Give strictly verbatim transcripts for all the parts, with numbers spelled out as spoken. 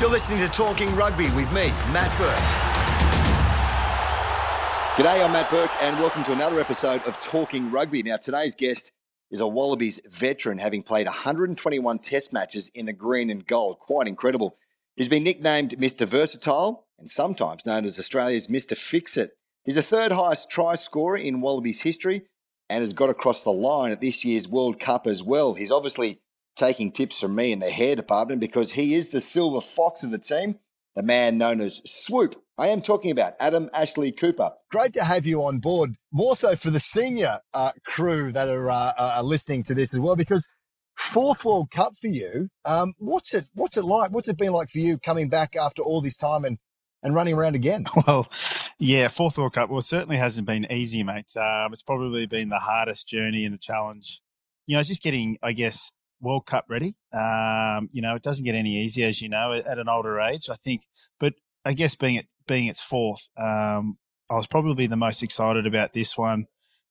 You're listening to Talking Rugby with me, Matt Burke. G'day, I'm Matt Burke and welcome to another episode of Talking Rugby. Now, today's guest is a Wallabies veteran, having played one hundred twenty-one test matches in the green and gold. Quite incredible. He's been nicknamed Mister Versatile and sometimes known as Australia's Mister Fix-It. He's the third highest try scorer in Wallabies history and has got across the line at this year's World Cup as well. He's obviously taking tips from me in the hair department because he is the silver fox of the team, the man known as Swoop. I am talking about Adam Ashley-Cooper. Great to have you on board, more so for the senior uh, crew that are, uh, are listening to this as well, because fourth World Cup for you. Um, what's it What's it like? What's it been like for you coming back after all this time and, and running around again? Well, yeah, fourth World Cup, well, it certainly hasn't been easy, mate. Um, it's probably been the hardest journey and the challenge. You know, just getting, I guess, World Cup ready. Um, you know, it doesn't get any easier, as you know, at an older age, I think. But I guess being it being its fourth, um, I was probably the most excited about this one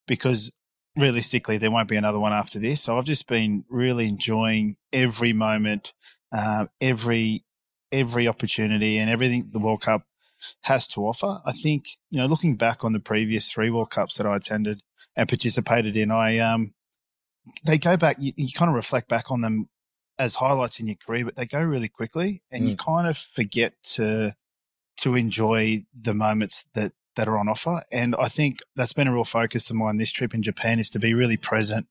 because realistically there won't be another one after this. So I've just been really enjoying every moment, uh, every every opportunity and everything the World Cup has to offer. I think, you know, looking back on the previous three World Cups that I attended and participated in, I um they go back, you, you kind of reflect back on them as highlights in your career, but they go really quickly and mm. you kind of forget to to enjoy the moments that, that are on offer. And I think that's been a real focus of mine this trip in Japan, is to be really present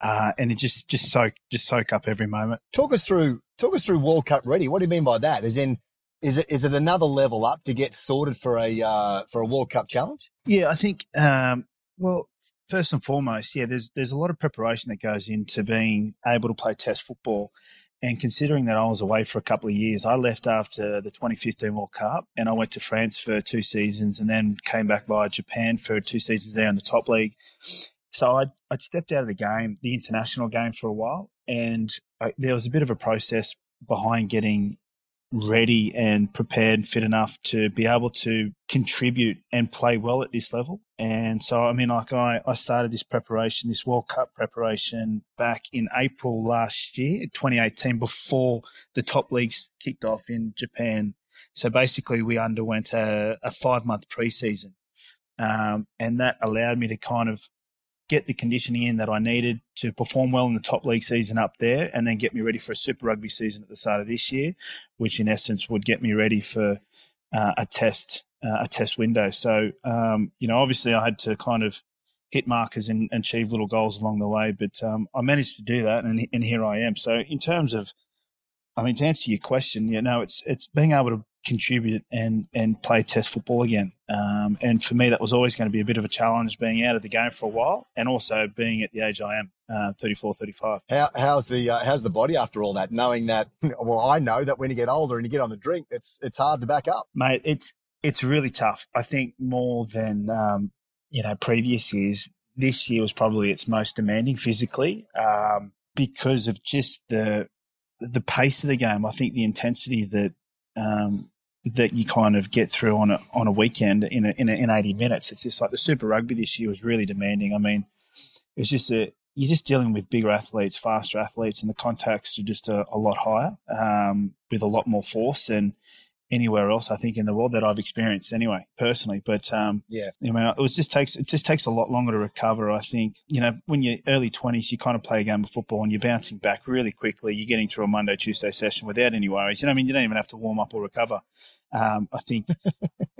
uh, and just just soak just soak up every moment. Talk us through talk us through World Cup ready. What do you mean by that? As in, is it is it another level up to get sorted for a uh, for a World Cup challenge? Yeah, I think um, well. First and foremost, yeah, there's there's a lot of preparation that goes into being able to play Test football, and considering that I was away for a couple of years, I left after the twenty fifteen World Cup and I went to France for two seasons and then came back via Japan for two seasons there in the top league. So I'd, I'd stepped out of the game, the international game, for a while, and I, there was a bit of a process behind getting ready and prepared and fit enough to be able to contribute and play well at this level. And so, I mean, like I, I started this preparation, this World Cup preparation back in April last year, twenty eighteen, before the top leagues kicked off in Japan. So basically we underwent a, a five-month preseason, um, and that allowed me to kind of get the conditioning in that I needed to perform well in the top league season up there, and then get me ready for a Super Rugby season at the start of this year, which in essence would get me ready for uh, a test uh, a test window. So, um, you know, obviously I had to kind of hit markers and, and achieve little goals along the way, but um, I managed to do that, and, and here I am. So in terms of, I mean, to answer your question, you know, it's it's being able to contribute and and play Test football again. Um, and for me, that was always going to be a bit of a challenge, being out of the game for a while, and also being at the age I am, uh, thirty-four, thirty-five. How, how's the uh, how's the body after all that? Knowing that, well, I know that when you get older and you get on the drink, it's it's hard to back up, mate. It's it's really tough. I think more than um, you know, previous years, this year was probably its most demanding physically, um, because of just the the pace of the game. I think the intensity that um, that you kind of get through on a on a weekend in a, in, a, in eighty minutes. It's just like the Super Rugby this year was really demanding. I mean, it's just a you're just dealing with bigger athletes, faster athletes, and the contacts are just a, a lot higher, um, with a lot more force than anywhere else I think in the world that I've experienced anyway, personally. But um, yeah, I mean, it was just takes it just takes a lot longer to recover. I think, you know, when you're early twenties, you kind of play a game of football and you're bouncing back really quickly. You're getting through a Monday, Tuesday session without any worries. You know, I mean, you don't even have to warm up or recover. Um, I think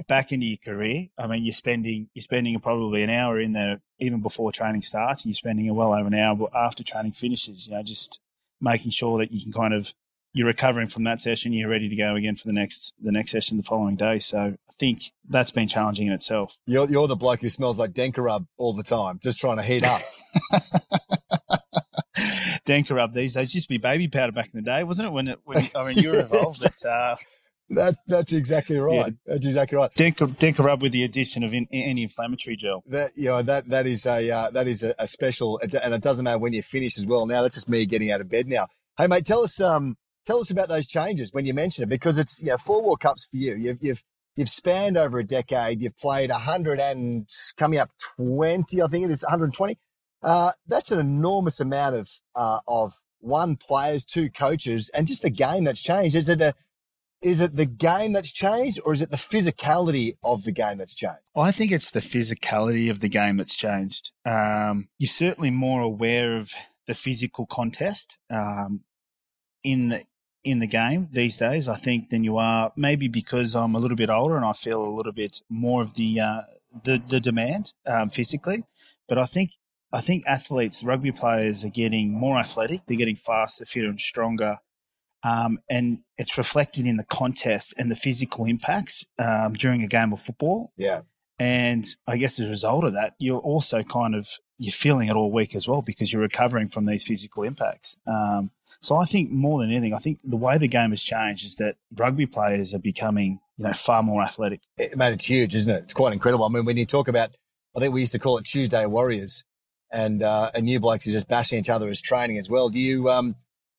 back into your career, I mean, you're spending you're spending probably an hour in there even before training starts, and you're spending well over an hour after training finishes. You know, just making sure that you can kind of you're recovering from that session, you're ready to go again for the next the next session the following day. So I think that's been challenging in itself. You're, you're the bloke who smells like Denkorub all the time, just trying to heat up. Denkorub these days used to be baby powder back in the day, wasn't it? When it, when I mean, you were involved, but uh, that that's exactly right. Yeah, that's exactly right. Denkorub, Denkorub with the addition of in, any inflammatory gel. That you know that that is a uh, that is a, a special, and it doesn't matter when you finish as well. Now that's just me getting out of bed now. Hey mate, tell us um. Tell us about those changes when you mention it, because it's yeah, you know, four World Cups for you. You've you've you've spanned over a decade. You've played a hundred and coming up twenty, I think it is one hundred and twenty. Uh, that's an enormous amount of uh, of one players, two coaches, and just the game that's changed. Is it a Is it the game that's changed, or is it the physicality of the game that's changed? Well, I think it's the physicality of the game that's changed. Um, you're certainly more aware of the physical contest um, in the in the game these days, I think, than you are, maybe because I'm a little bit older and I feel a little bit more of the uh, the, the demand um, physically. But I think I think athletes, rugby players, are getting more athletic. They're getting faster, fitter, and stronger. Um, and it's reflected in the contest and the physical impacts um, during a game of football. Yeah. And I guess as a result of that, you're also kind of you're feeling it all week as well because you're recovering from these physical impacts. Um, so I think more than anything, I think the way the game has changed is that rugby players are becoming, you know, far more athletic. It, mate, it's huge, isn't it? It's quite incredible. I mean, when you talk about, I think we used to call it Tuesday Warriors, and uh, and new blokes are just bashing each other as training as well. Do you um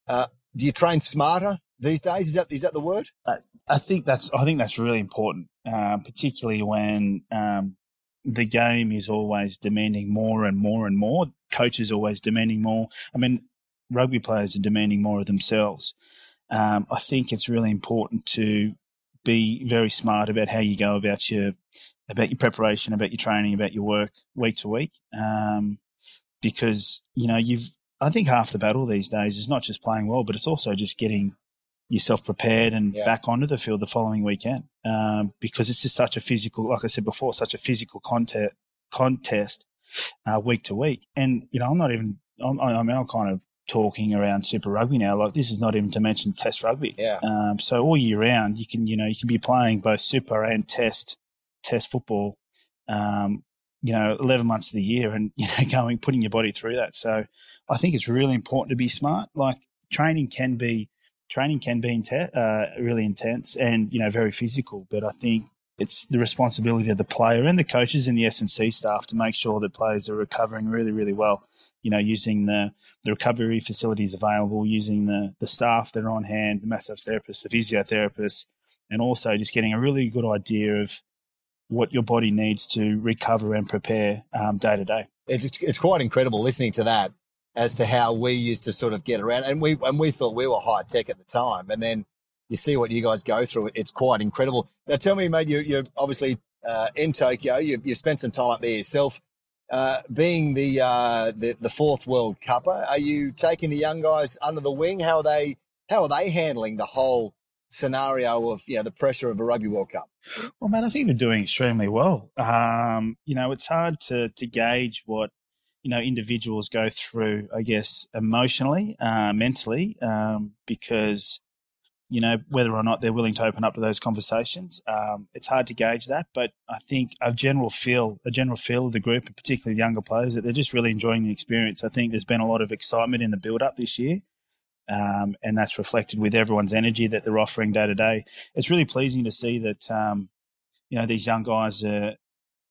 uh. Do you train smarter these days? Is that is that the word? Uh, I think that's I think that's really important, uh, particularly when um, the game is always demanding more and more and more. Coaches always demanding more. I mean, rugby players are demanding more of themselves. Um, I think it's really important to be very smart about how you go about your about your preparation, about your training, about your work week to week, um, because you know you've. I think half the battle these days is not just playing well, but it's also just getting yourself prepared and yeah. back onto the field the following weekend um, because it's just such a physical, like I said before, such a physical contest, contest uh, week to week. And, you know, I'm not even, I'm, I mean, I'm kind of talking around Super Rugby now. Like this is not even to mention Test Rugby. Yeah. Um, so all year round, you can, you know, you can be playing both Super and Test, Test football, um, you know, eleven months of the year and, you know, going, putting your body through that. So I think it's really important to be smart. Like training can be, training can be inten- uh, really intense and, you know, very physical, but I think it's the responsibility of the player and the coaches and the S and C staff to make sure that players are recovering really, really well, you know, using the, the recovery facilities available, using the, the staff that are on hand, the massage therapists, the physiotherapists, and also just getting a really good idea of what your body needs to recover and prepare um, day to day. It's it's quite incredible listening to that as to how we used to sort of get around, and we and we thought we were high tech at the time. And then you see what you guys go through; it's quite incredible. Now, tell me, mate, you you're obviously uh, in Tokyo. You you spent some time up there yourself, uh, being the uh, the the fourth World Cupper. Are you taking the young guys under the wing? How are they how are they handling the whole scenario of, you know, the pressure of a Rugby World Cup? Well, man, I think they're doing extremely well. Um, you know, it's hard to to gauge what, you know, individuals go through, I guess, emotionally, uh, mentally, um, because, you know, whether or not they're willing to open up to those conversations, um, it's hard to gauge that. But I think a general feel, a general feel of the group, and particularly the younger players, that they're just really enjoying the experience. I think there's been a lot of excitement in the build-up this year. Um, and that's reflected with everyone's energy that they're offering day to day. It's really pleasing to see that, um, you know, these young guys are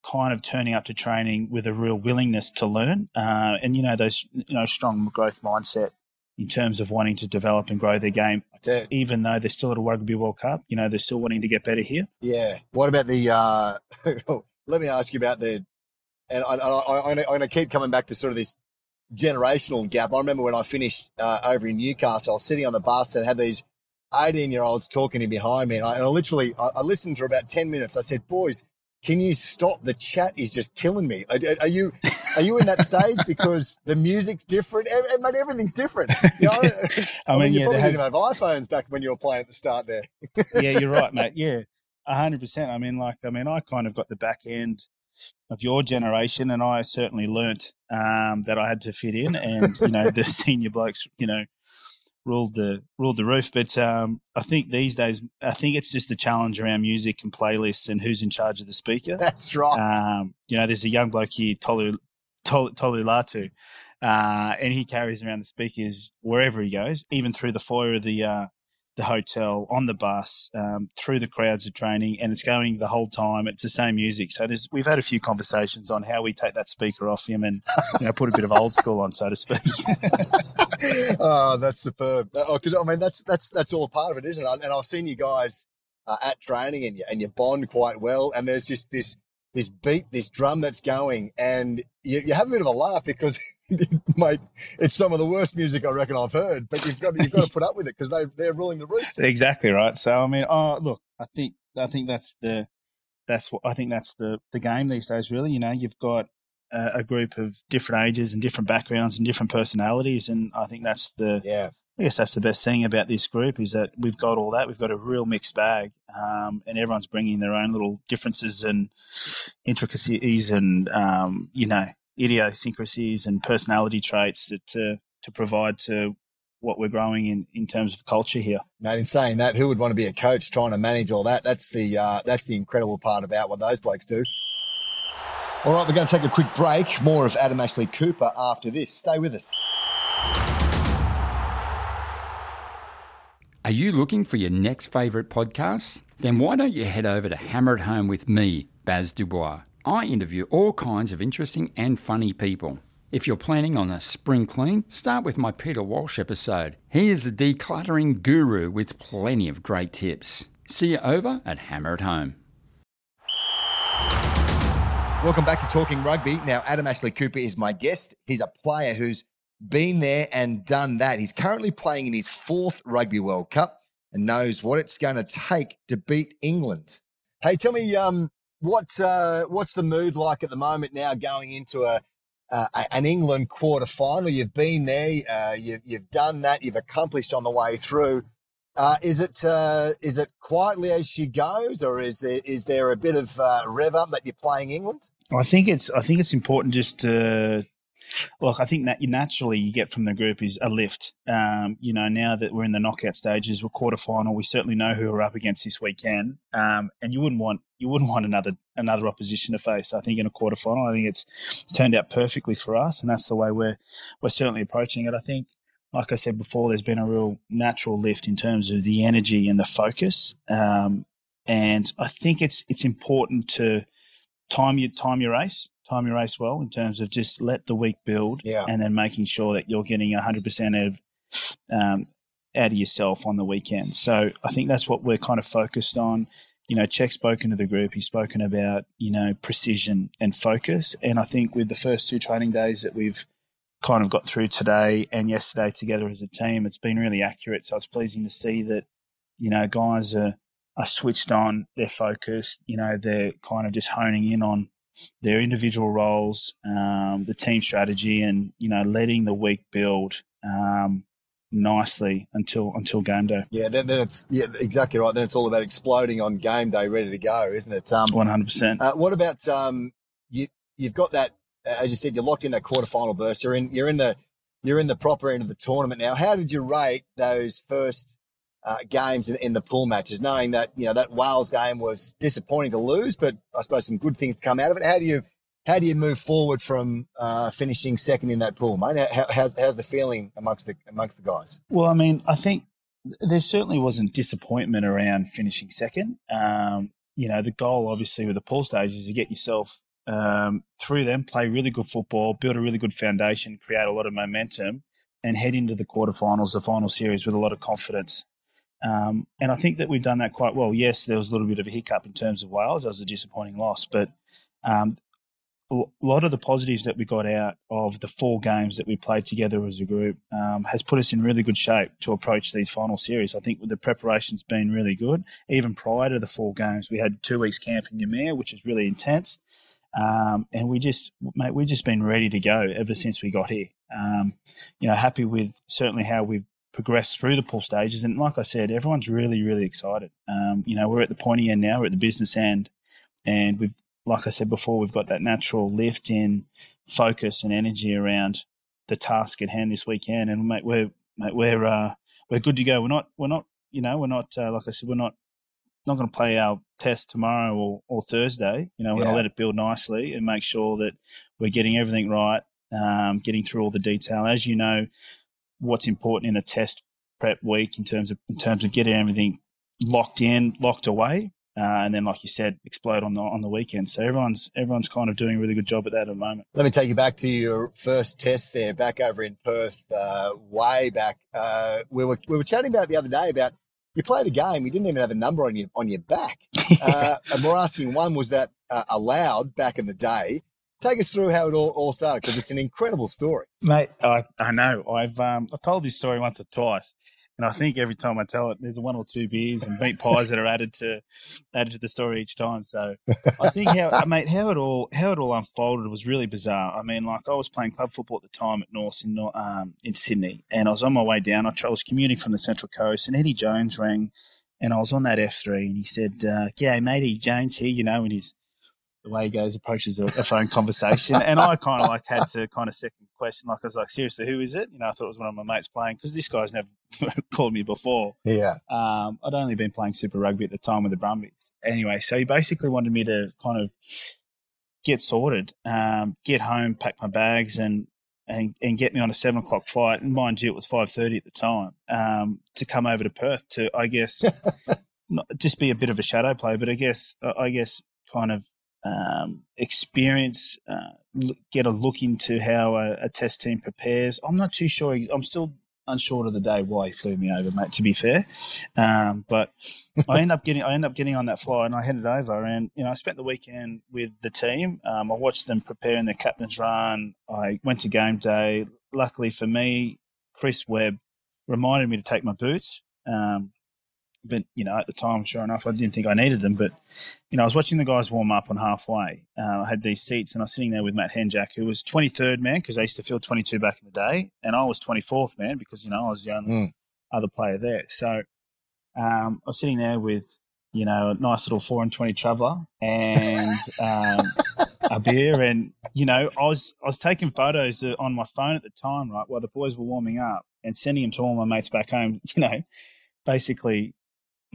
kind of turning up to training with a real willingness to learn uh, and, you know, those, you know, strong growth mindset in terms of wanting to develop and grow their game. Even though they're still at a Rugby World Cup, you know, they're still wanting to get better here. Yeah. What about the uh, – let me ask you about the – and I, I, I'm going to keep coming back to sort of this – generational gap. I remember when I finished uh, over in Newcastle, I was sitting on the bus and had these eighteen-year-olds talking to me behind me. And I, and I literally, I, I listened for about ten minutes. I said, boys, can you stop? The chat is just killing me. Are, are you are you in that stage? Because the music's different. And, and everything's different. You know? I mean, I mean yeah, you probably has... didn't have iPhones back when you were playing at the start there. Yeah, you're right, mate. Yeah, one hundred percent. I mean, like, I mean, I kind of got the back end of your generation, and I certainly learnt um, that I had to fit in, and you know the senior blokes, you know, ruled the ruled the roof. But um, I think these days, I think it's just the challenge around music and playlists and who's in charge of the speaker. That's right. Um, you know, there's a young bloke here, Tolu Tolu, Tolu Latu, uh, and he carries around the speakers wherever he goes, even through the foyer of the uh, the hotel, on the bus, um, through the crowds of training, and it's going the whole time. It's the same music. So there's, we've had a few conversations on how we take that speaker off him and, you know, put a bit of old school on, so to speak. Oh, that's superb. Oh, 'cause, I mean, that's that's that's all part of it, isn't it? And I've seen you guys uh, at training, and you, and you bond quite well, and there's just this, this beat, this drum that's going, and you, you have a bit of a laugh because – Mate, it's some of the worst music I reckon I've heard, but you've got to, you've got to put up with it because they they're ruling the roost. Exactly right. So I mean, oh look, I think I think that's the that's what I think that's the the game these days. Really, you know, you've got a, a group of different ages and different backgrounds and different personalities, and I think that's the yeah. I guess that's the best thing about this group is that we've got all that. We've got a real mixed bag, um, and everyone's bringing their own little differences and intricacies, and um, you know. idiosyncrasies and personality traits that to, to provide to what we're growing in, in terms of culture here. Mate, in saying that, who would want to be a coach trying to manage all that? That's the uh, that's the incredible part about what those blokes do. All right, we're going to take a quick break. More of Adam Ashley-Cooper after this. Stay with us. Are you looking for your next favourite podcast? Then why don't you head over to Hammer It Home with me, Baz Dubois. I interview all kinds of interesting and funny people. If you're planning on a spring clean, start with my Peter Walsh episode. He is the decluttering guru with plenty of great tips. See you over at Hammer It Home. Welcome back to Talking Rugby. Now, Adam Ashley-Cooper is my guest. He's a player who's been there and done that. He's currently playing in his fourth Rugby World Cup and knows what it's going to take to beat England. Hey, tell me... um. What uh, what's the mood like at the moment now going into a uh, an England quarter final? You've been there, uh, you've you've done that, you've accomplished on the way through. Uh, is it uh, is it quietly as she goes, or is there, is there a bit of uh, rev up that you're playing England? I think it's I think it's important just to look. I think that you naturally you get from the group is a lift. Um, you know, now that we're in the knockout stages, we're quarter final. We certainly know who we're up against this weekend, um, and you wouldn't want. You wouldn't want another another opposition to face. I think in a quarterfinal, I think it's, it's turned out perfectly for us, and that's the way we're we're certainly approaching it. I think, like I said before, there's been a real natural lift in terms of the energy and the focus, um, and I think it's it's important to time your time your race, time your race well in terms of just let the week build, yeah. and then making sure that you're getting one hundred percent out of um, out of yourself on the weekend. So I think that's what we're kind of focused on. You know, Czech's spoken to the group. He's spoken about, you know, precision and focus. And I think with the first two training days that we've kind of got through today and yesterday together as a team, it's been really accurate. So it's pleasing to see that, you know, guys are, are switched on, they're focused, you know, they're kind of just honing in on their individual roles, um, the team strategy and, you know, letting the week build um nicely until until game day. Yeah, then, then it's yeah exactly right. Then it's all about exploding on game day, ready to go, isn't it? Um, One hundred percent. What about um? You you've got that, as you said, you're locked in that quarterfinal burst. You're in you're in the you're in the proper end of the tournament now. How did you rate those first uh, games in, in the pool matches, knowing that you know that Wales game was disappointing to lose, but I suppose some good things to come out of it. How do you how do you move forward from uh, finishing second in that pool, mate? How, how's, how's the feeling amongst the amongst the guys? Well, I mean, I think there certainly wasn't disappointment around finishing second. Um, you know, the goal obviously with the pool stage is to get yourself um, through them, play really good football, build a really good foundation, create a lot of momentum, and head into the quarterfinals, the final series, with a lot of confidence. Um, and I think that we've done that quite well. Yes, there was a little bit of a hiccup in terms of Wales. That was a disappointing loss, but um, a lot of the positives that we got out of the four games that we played together as a group um, has put us in really good shape to approach these final series. I think the preparation's been really good. Even prior to the four games, we had two weeks camp in Yamare, which is really intense. Um, and we just, mate, we've just been ready to go ever since we got here. Um, you know, happy with certainly how we've progressed through the pool stages. And like I said, everyone's really, really excited. Um, you know, we're at the pointy end now, we're at the business end, and we've, like I said before, we've got that natural lift in focus and energy around the task at hand this weekend, and mate, we're mate, we're uh, we're good to go. We're not, we're not, you know, we're not uh, like I said, we're not not going to play our test tomorrow or, or Thursday. You know, we're yeah. going to let it build nicely and make sure that we're getting everything right, um, getting through all the detail. As you know, what's important in a test prep week in terms of in terms of getting everything locked in, locked away. Uh, and then, like you said, explode on the on the weekend. So everyone's everyone's kind of doing a really good job at that at the moment. Let me take you back to your first test there, back over in Perth, uh, way back. Uh, we were we were chatting about it the other day about you played a game, you didn't even have a number on your on your back, uh, and we're asking one was that uh, allowed back in the day. Take us through how it all, all started, because it's an incredible story. Mate, I, I know. I've um, I've told this story once or twice, and I think every time I tell it, there's one or two beers and meat pies that are added to added to the story each time. So I think, how, mate, how it all how it all unfolded was really bizarre. I mean, like, I was playing club football at the time at North in um, in Sydney, and I was on my way down. I, I was commuting from the Central Coast, and Eddie Jones rang, and I was on that F three, and he said, uh, "G'day, mate, Eddie Jones here," you know, and he's the way he goes, approaches a, a phone conversation. And I kind of like had to kind of second question. Like, I was like, seriously, who is it? You know, I thought it was one of my mates playing, because this guy's never called me before. Yeah. Um, I'd only been playing Super Rugby at the time with the Brumbies. Anyway, so he basically wanted me to kind of get sorted, um, get home, pack my bags and, and, and get me on a seven o'clock flight. And mind you, it was five thirty at the time, um, to come over to Perth to, I guess, not, just be a bit of a shadow play, but I guess, I guess kind of, Um, experience, uh, get a look into how a, a test team prepares. I'm not too sure. I'm still unsure of the day why he flew me over, mate, to be fair. Um, but I end up getting I end up getting on that flight, and I headed over, and you know, I spent the weekend with the team. Um, I watched them preparing their captain's run. I went to game day. Luckily for me, Chris Webb reminded me to take my boots. Um, But, you know, at the time, sure enough, I didn't think I needed them. But, you know, I was watching the guys warm up on halfway. Uh, I had these seats, and I was sitting there with Matt Henjak, who was twenty-third man, because I used to field twenty-two back in the day. And I was twenty-fourth man, because, you know, I was the only mm. other player there. So um, I was sitting there with, you know, a nice little four and twenty traveller and um, a beer. And, you know, I was, I was taking photos on my phone at the time, right, while the boys were warming up, and sending them to all my mates back home, you know, basically,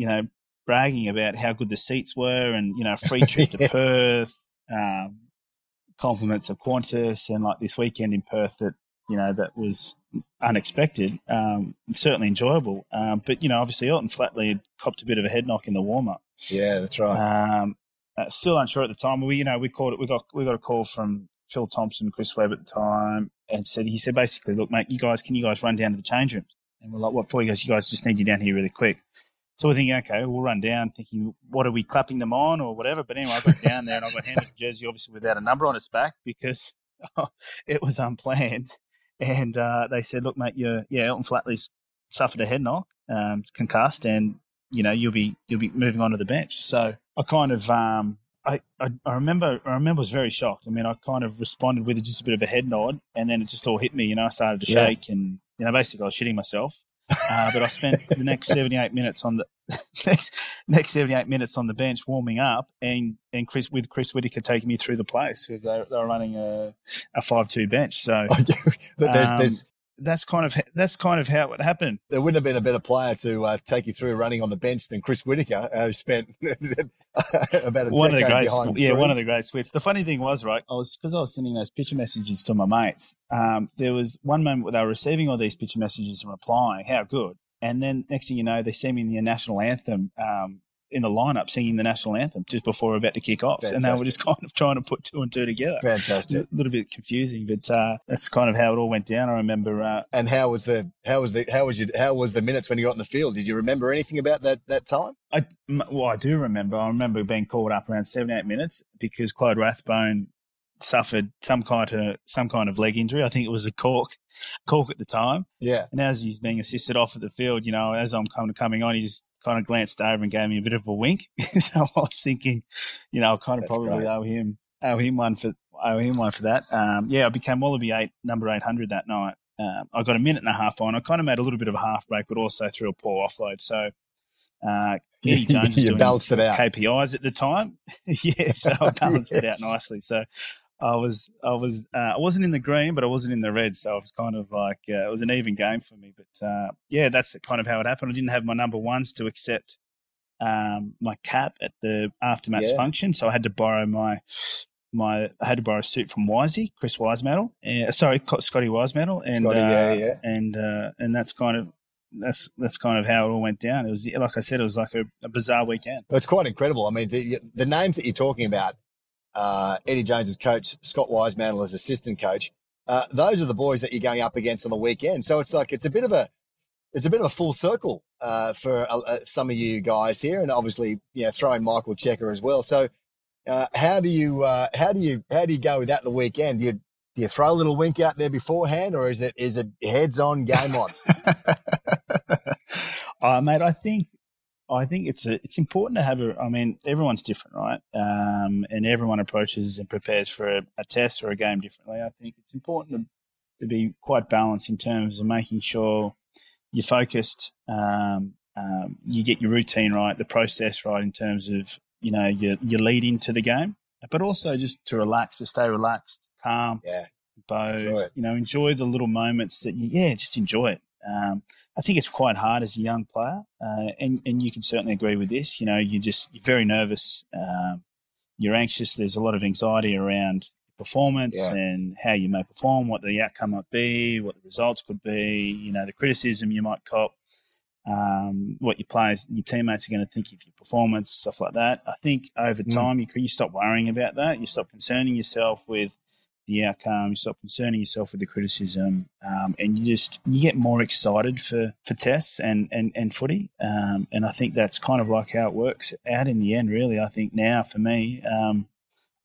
you know, bragging about how good the seats were, and, you know, free trip yeah. to Perth, um, compliments of Qantas, and like this weekend in Perth that, you know, that was unexpected, um, certainly enjoyable. Um, but, you know, obviously Elton Flatley had copped a bit of a head knock in the warm-up. Yeah, that's right. Um, uh, still unsure at the time. We, you know, we called it, we got, we got a call from Phil Thompson, Chris Webb at the time, and said, he said, basically, look, mate, you guys, can you guys run down to the change rooms? And we're like, what for? He goes, you guys just need you down here really quick. So we're thinking, okay, we'll run down, thinking, what are we clapping them on or whatever? But anyway, I got down there and I got handed a jersey, obviously without a number on its back, because oh, it was unplanned. And uh, they said, look, mate, you're, yeah, Elton Flatley's suffered a head knock, um, concussed, and you know you'll be you'll be moving on to the bench. So I kind of, um, I, I I remember I remember I was very shocked. I mean, I kind of responded with just a bit of a head nod, and then it just all hit me. You know, I started to yeah. shake, and you know, basically I was shitting myself. Uh, but I spent the next seventy-eight minutes on the next next seventy-eight minutes on the bench warming up, and, and Chris with Chris Whitaker taking me through the place, because they, they were running a a five two bench. So, but there's, um, there's, that's kind of that's kind of how it happened. There wouldn't have been a better player to uh, take you through running on the bench than Chris Whitaker, who spent about a one decade of the greats, behind. Yeah, Bruins. One of the great sweats. The funny thing was, right, I was because I was sending those picture messages to my mates. Um, there was one moment where they were receiving all these picture messages and replying, "How good!" And then next thing you know, they see me in the national anthem, um, in the lineup singing the national anthem just before we were about to kick off. Fantastic. And they were just kind of trying to put two and two together. Fantastic. A little bit confusing, but uh, that's kind of how it all went down. I remember. Uh, and how was the how was the how was your how was the minutes when you got in the field? Did you remember anything about that that time? I well, I do remember. I remember being called up around seventy-eight minutes because Clyde Rathbone suffered some kind of some kind of leg injury. I think it was a cork, cork at the time. Yeah. And as he's being assisted off at the field, you know, as I'm coming coming on, he's kind of glanced over and gave me a bit of a wink. So I was thinking, you know, I kind of That's probably great. owe him owe him one for owe him one for that. Um, yeah, I became Wallaby eight number eight hundred that night. Um, I got a minute and a half on. I kind of made a little bit of a half break, but also threw a poor offload. So uh, Eddie Jones was doing balanced it out. K P Is at the time. Yeah, so I balanced yes. it out nicely. So I was I was uh, I wasn't in the green, but I wasn't in the red, so it was kind of like uh, it was an even game for me. But uh, yeah, that's kind of how it happened. I didn't have my number ones to accept um, my cap at the aftermatch yeah. function, so I had to borrow my my I had to borrow a suit from Wisey, Chris Wisemantel, uh, sorry, Scotty Wisemantel, and Scotty, uh, yeah, yeah. and uh, and that's kind of. That's that's kind of how it all went down. It was like I said, it was like a, a bizarre weekend. It's quite incredible. I mean, the, the names that you're talking about, uh, Eddie Jones as coach, Scott Wisemantel as assistant coach, uh, those are the boys that you're going up against on the weekend. So it's like it's a bit of a it's a bit of a full circle uh, for uh, some of you guys here, and obviously you know throwing Michael Checker as well. So Uh, how do you uh, how do you how do you go with that the weekend? Do you do you throw a little wink out there beforehand, or is it is it heads on, game on? uh, mate, I think I think it's a, it's important to have a. I mean, everyone's different, right? Um, and everyone approaches and prepares for a, a test or a game differently. I think it's important to, to be quite balanced in terms of making sure you're focused, um, um, you get your routine right, the process right in terms of, you know, your, your lead into the game, but also just to relax, to stay relaxed, calm, yeah, both, you know, enjoy the little moments that, you, yeah, just enjoy it. Um, I think it's quite hard as a young player, uh, and, and you can certainly agree with this. You know, you just, you're very nervous, um, you're anxious, there's a lot of anxiety around performance, yeah, and how you may perform, what the outcome might be, what the results could be, you know, the criticism you might cop, um, what your players, your teammates are going to think of your performance, stuff like that. I think over time mm. you, you stop worrying about that, you stop concerning yourself with the outcome, you stop concerning yourself with the criticism, um, and you just you get more excited for, for tests and, and, and footy, um, and I think that's kind of like how it works out in the end, really. I think now for me, um,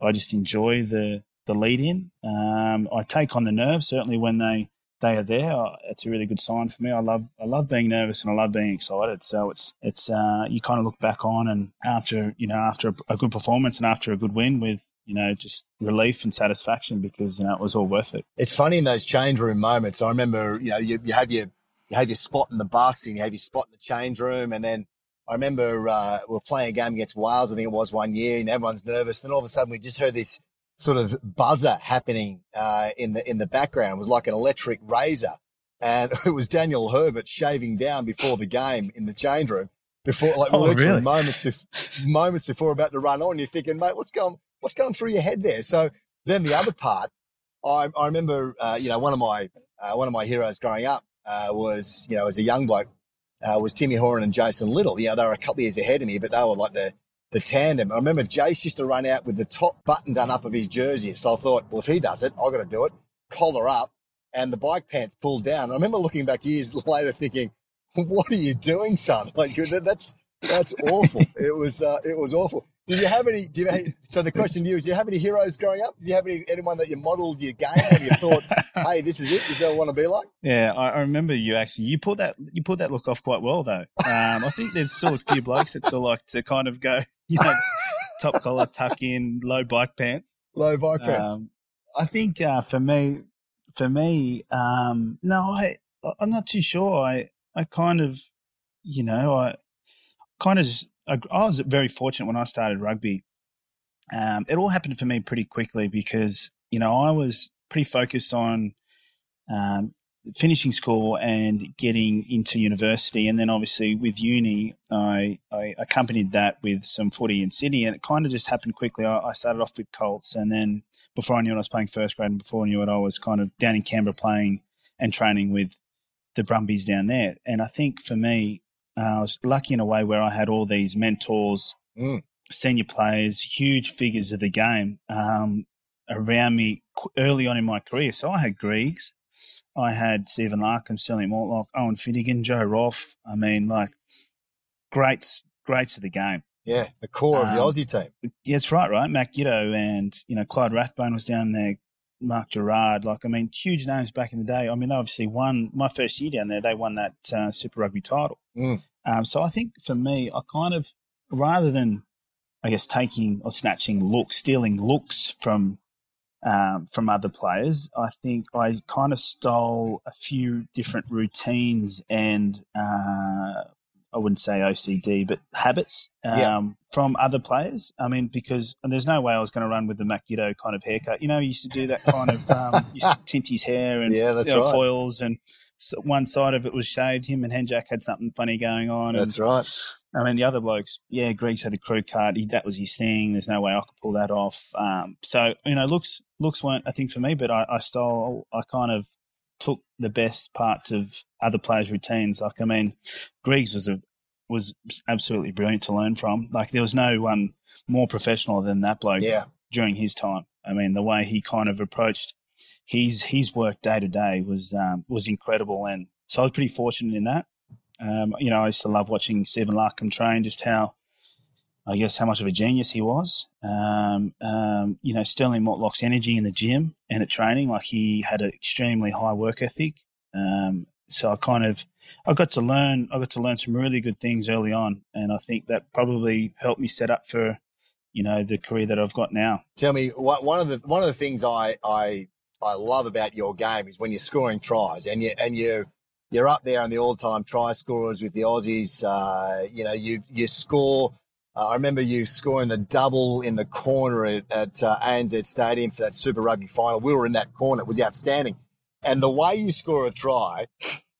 I just enjoy the the lead-in. Um, I take on the nerves, certainly when they, they are there. It's a really good sign for me. I love I love being nervous and I love being excited. So it's it's uh, you kind of look back on and after, you know, after a good performance and after a good win with, you know, just relief and satisfaction because, you know, it was all worth it. It's funny in those change room moments. I remember, you know, you, you have your you have your spot in the bus and you have your spot in the change room, and then I remember uh, we were playing a game against Wales, I think it was one year, and everyone's nervous. Then all of a sudden we just heard this sort of buzzer happening uh, in the in the background. It was like an electric razor, and it was Daniel Herbert shaving down before the game in the change room. Before, like, oh, literally really? moments bef- moments before about to run on, you're thinking, mate, what's going what's going through your head there? So then the other part, I, I remember, uh, you know, one of my uh, one of my heroes growing up uh, was, you know, as a young bloke, uh, was Timmy Horan and Jason Little. You know, they were a couple of years ahead of me, but they were like the The tandem. I remember Jace used to run out with the top button done up of his jersey. So I thought, well, if he does it, I've got to do it. Collar up and the bike pants pulled down. I remember looking back years later thinking, what are you doing, son? Like, that's that's awful. It was uh, it was awful. Did you have any? Did you have, so the question to you is, do you have any heroes growing up? Did you have any anyone that you modelled your game and you thought, hey, this is it? This is what I want to be like? Yeah, I, I remember you actually. You pulled that. You pulled that look off quite well, though. Um, I think there's still a few blokes that still like to kind of go, you know, top collar, tuck in, low bike pants, low bike pants. Um, I think uh, for me, for me, um, no, I, I'm not too sure. I, I kind of, you know, I kind of just. I was very fortunate when I started rugby. Um, it all happened for me pretty quickly because, you know, I was pretty focused on um, finishing school and getting into university. And then obviously with uni, I, I accompanied that with some footy in Sydney, and it kind of just happened quickly. I, I started off with Colts, and then before I knew it, I was playing first grade, and before I knew it, I was kind of down in Canberra playing and training with the Brumbies down there. And I think for me, Uh, I was lucky in a way where I had all these mentors, mm. senior players, huge figures of the game um, around me early on in my career. So I had Griegs, I had Stephen Larkham, Stirling Mortlock, Owen Finegold, Joe Roff. I mean, like greats, greats of the game. Yeah, the core um, of the Aussie team. Yeah, that's right, right? Mat Giteau and, you know, Clyde Rathbone was down there. Mark Gerard, like, I mean, huge names back in the day. I mean, they obviously won my first year down there. They won that uh, Super Rugby title. Mm. Um, so I think for me, I kind of, rather than, I guess, taking or snatching looks, stealing looks from um, from other players, I think I kind of stole a few different routines and uh, I wouldn't say O C D, but habits um, yeah. from other players. I mean, because and there's no way I was going to run with the Mat Giteau kind of haircut. You know, he used to do that kind of, um, used to tint his hair and yeah, that's you know, right. foils, and so one side of it was shaved. Him and Henjack had something funny going on. That's and, right. I mean, the other blokes, yeah, Griggs had a crew cut. He, that was his thing. There's no way I could pull that off. Um, so, you know, looks looks weren't a thing for me, but I, I stole, I kind of, took the best parts of other players' routines. Like, I mean, Griggs was a, was absolutely brilliant to learn from. Like, there was no one more professional than that bloke yeah. during his time. I mean, the way he kind of approached his his work day to day was um, was incredible. And so I was pretty fortunate in that. Um, you know, I used to love watching Stephen Larkham train, just how I guess, how much of a genius he was. Um, um, you know, Stirling Mortlock's energy in the gym and at training, like he had an extremely high work ethic. Um, so I kind of, I got to learn, I got to learn some really good things early on. And I think that probably helped me set up for, you know, the career that I've got now. Tell me, one of the, one of the things I, I, I love about your game is when you're scoring tries and you, and you, you're up there in the all-time try scorers with the Aussies. Uh, you know, you, you score, Uh, I remember you scoring the double in the corner at, at uh, A N Z Stadium for that Super Rugby final. We were in that corner. It was outstanding. And the way you score a try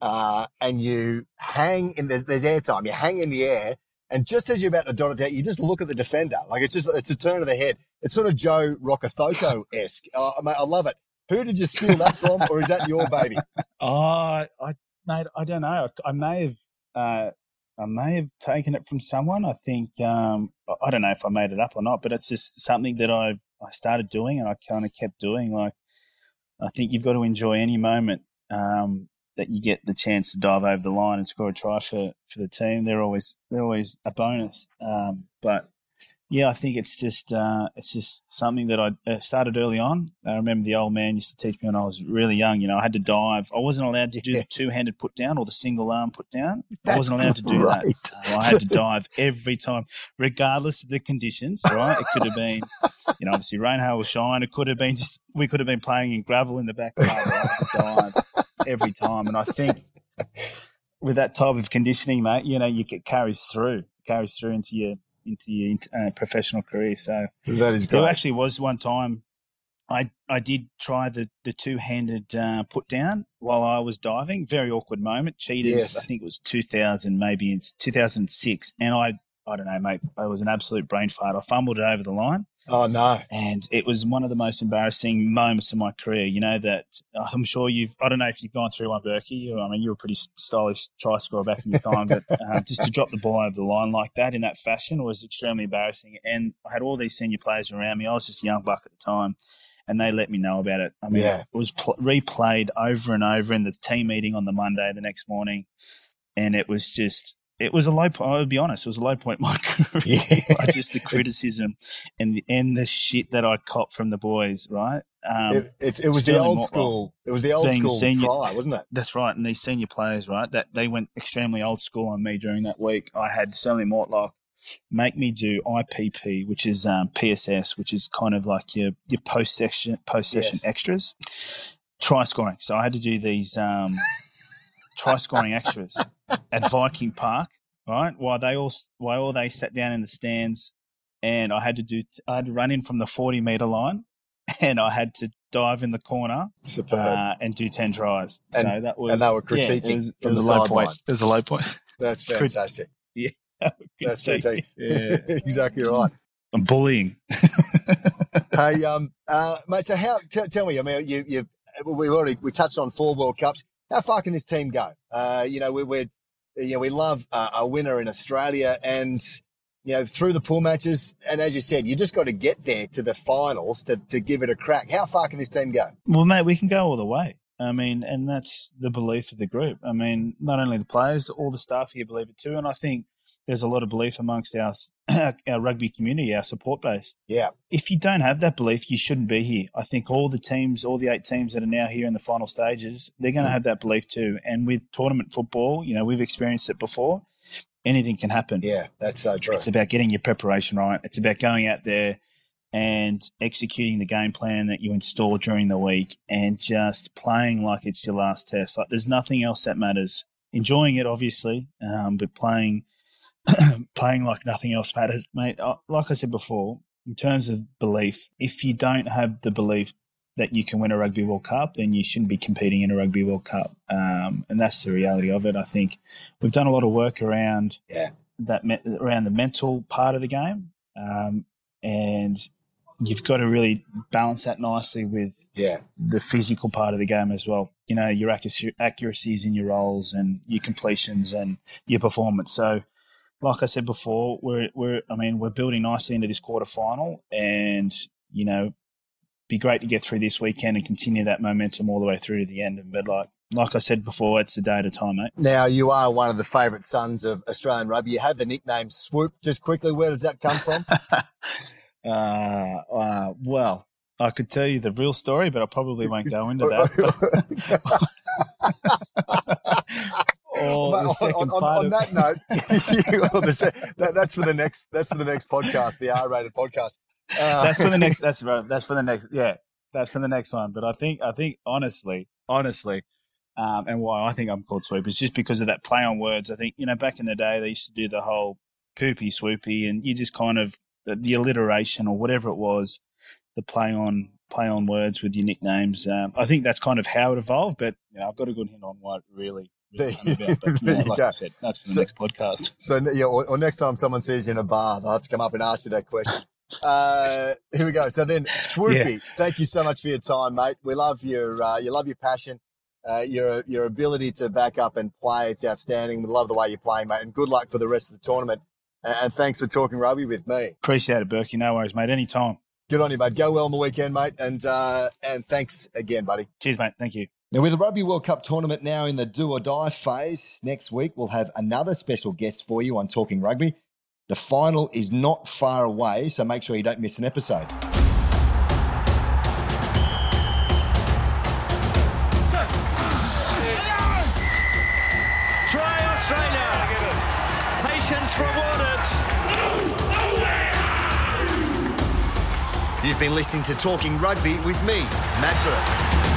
uh, and you hang in the, there's airtime. You hang in the air, and just as you're about to dot it out, you just look at the defender. Like it's just it's a turn of the head. It's sort of Joe Rockethoko-esque. uh, mate, I love it. Who did you steal that from, or is that your baby? Oh, I, mate, I don't know. I, I may have uh... – I may have taken it from someone. I think um, I don't know if I made it up or not, but it's just something that I've I started doing and I kind of kept doing. Like I think you've got to enjoy any moment um, that you get the chance to dive over the line and score a try for, for the team. They're always they're always a bonus. Um, but yeah, I think it's just uh, it's just something that I started early on. I remember the old man used to teach me when I was really young. You know, I had to dive. I wasn't allowed to do yes. the two-handed put-down or the single-arm put-down. That's I wasn't allowed to do right. that. So I had to dive every time, regardless of the conditions, right? It could have been, you know, obviously rain, hail, or shine. It could have been just – we could have been playing in gravel in the backyard. I had to dive every time. And I think with that type of conditioning, mate, you know, you it carries through. It carries through into your – into your uh, professional career. So that is great. There actually was one time I I did try the, the two-handed uh, put-down while I was diving. Very awkward moment. Cheaters, yes. I think it was two thousand, maybe in two thousand six. And I, I don't know, mate, it was an absolute brain fart. I fumbled it over the line. Oh, no. And it was one of the most embarrassing moments of my career. You know that I'm sure you've – I don't know if you've gone through one, Burke. You, I mean, you were a pretty stylish try scorer back in your time, but uh, just to drop the ball over the line like that in that fashion was extremely embarrassing. And I had all these senior players around me. I was just a young buck at the time, and they let me know about it. I mean, yeah. it was pl- replayed over and over in the team meeting on the Monday the next morning, and it was just – It was a low point. I'll be honest. It was a low point in my career. Yeah. Like just the criticism and the, and the shit that I caught from the boys, right? Um, it, it, it was the old Mortlock, school. It was the old school senior, try, wasn't it? That's right. And these senior players, right? That they went extremely old school on me during that week. I had Sterling Mortlock make me do I P P, which is um, P S S, which is kind of like your your post session post session yes. extras, try scoring. So I had to do these. Um, Try scoring extras at Viking Park, right? While they all while all they sat down in the stands, and I had to do I had to run in from the forty meter line, and I had to dive in the corner uh, and do ten tries. And, so that was and they were critiquing yeah, it was, from it was the low point. Line. It was a low point. That's fantastic. Yeah, that's fantastic. Yeah, exactly right. I'm bullying. Hey, um, uh, mate. So how? T- tell me. I mean, you you we already we touched on four World Cups. How far can this team go? Uh, you know, we we you know, we love uh, a winner in Australia, and you know, through the pool matches, and as you said, you just got to get there to the finals to to give it a crack. How far can this team go? Well, mate, we can go all the way. I mean, and that's the belief of the group. I mean, not only the players, all the staff here believe it too, and I think there's a lot of belief amongst our our rugby community, our support base. Yeah. If you don't have that belief, you shouldn't be here. I think all the teams, all the eight teams that are now here in the final stages, they're going to have that belief too. And with tournament football, you know, we've experienced it before. Anything can happen. Yeah, that's so true. It's about getting your preparation right. It's about going out there and executing the game plan that you install during the week and just playing like it's your last test. Like there's nothing else that matters. Enjoying it, obviously, um, but playing – playing like nothing else matters, mate. Like I said before, in terms of belief, if you don't have the belief that you can win a Rugby World Cup, then you shouldn't be competing in a Rugby World Cup. Um, and that's the reality of it. I think we've done a lot of work around yeah. that, me- around the mental part of the game. Um, and you've got to really balance that nicely with yeah. the physical part of the game as well. You know, your accuracy, accuracies in your roles and your completions and your performance. So, like I said before, we're we're I mean we're building nicely into this quarterfinal, and you know, be great to get through this weekend and continue that momentum all the way through to the end. And but like like I said before, it's a day at a time, mate. Now, you are one of the favourite sons of Australian rugby. You have the nickname Swoop. Just quickly, where does that come from? uh, uh, well, I could tell you the real story, but I probably won't go into that. Or on, the on, on, on that note, that, that's for the next. That's for the next podcast, the R-rated podcast. Uh, that's for the next. That's that's for the next. Yeah, that's for the next one. But I think I think honestly, honestly, um, and why I think I'm called Swoop is just because of that play on words. I think, you know, back in the day they used to do the whole poopy swoopy, and you just kind of the, the alliteration or whatever it was, the play on play on words with your nicknames. Um, I think that's kind of how it evolved. But you know, I've got a good hint on what really. There, about, but, there know, like go. I said, that's for the so, next podcast. So, yeah, or, or next time someone sees you in a bar, they'll have to come up and ask you that question. uh, here we go. So then, Swoopy, yeah. Thank you so much for your time, mate. We love your, uh, you love your passion, uh, your your ability to back up and play. It's outstanding. We love the way you're playing, mate. And good luck for the rest of the tournament. And, and thanks for talking rugby with me. Appreciate it, Burkey. No worries, mate. Any time. Good on you, mate. Go well on the weekend, mate. And uh, and thanks again, buddy. Cheers, mate. Thank you. Now, with the Rugby World Cup tournament now in the do-or-die phase, next week we'll have another special guest for you on Talking Rugby. The final is not far away, so make sure you don't miss an episode. Try Australia. Patience rewarded. You've been listening to Talking Rugby with me, Matt Burke.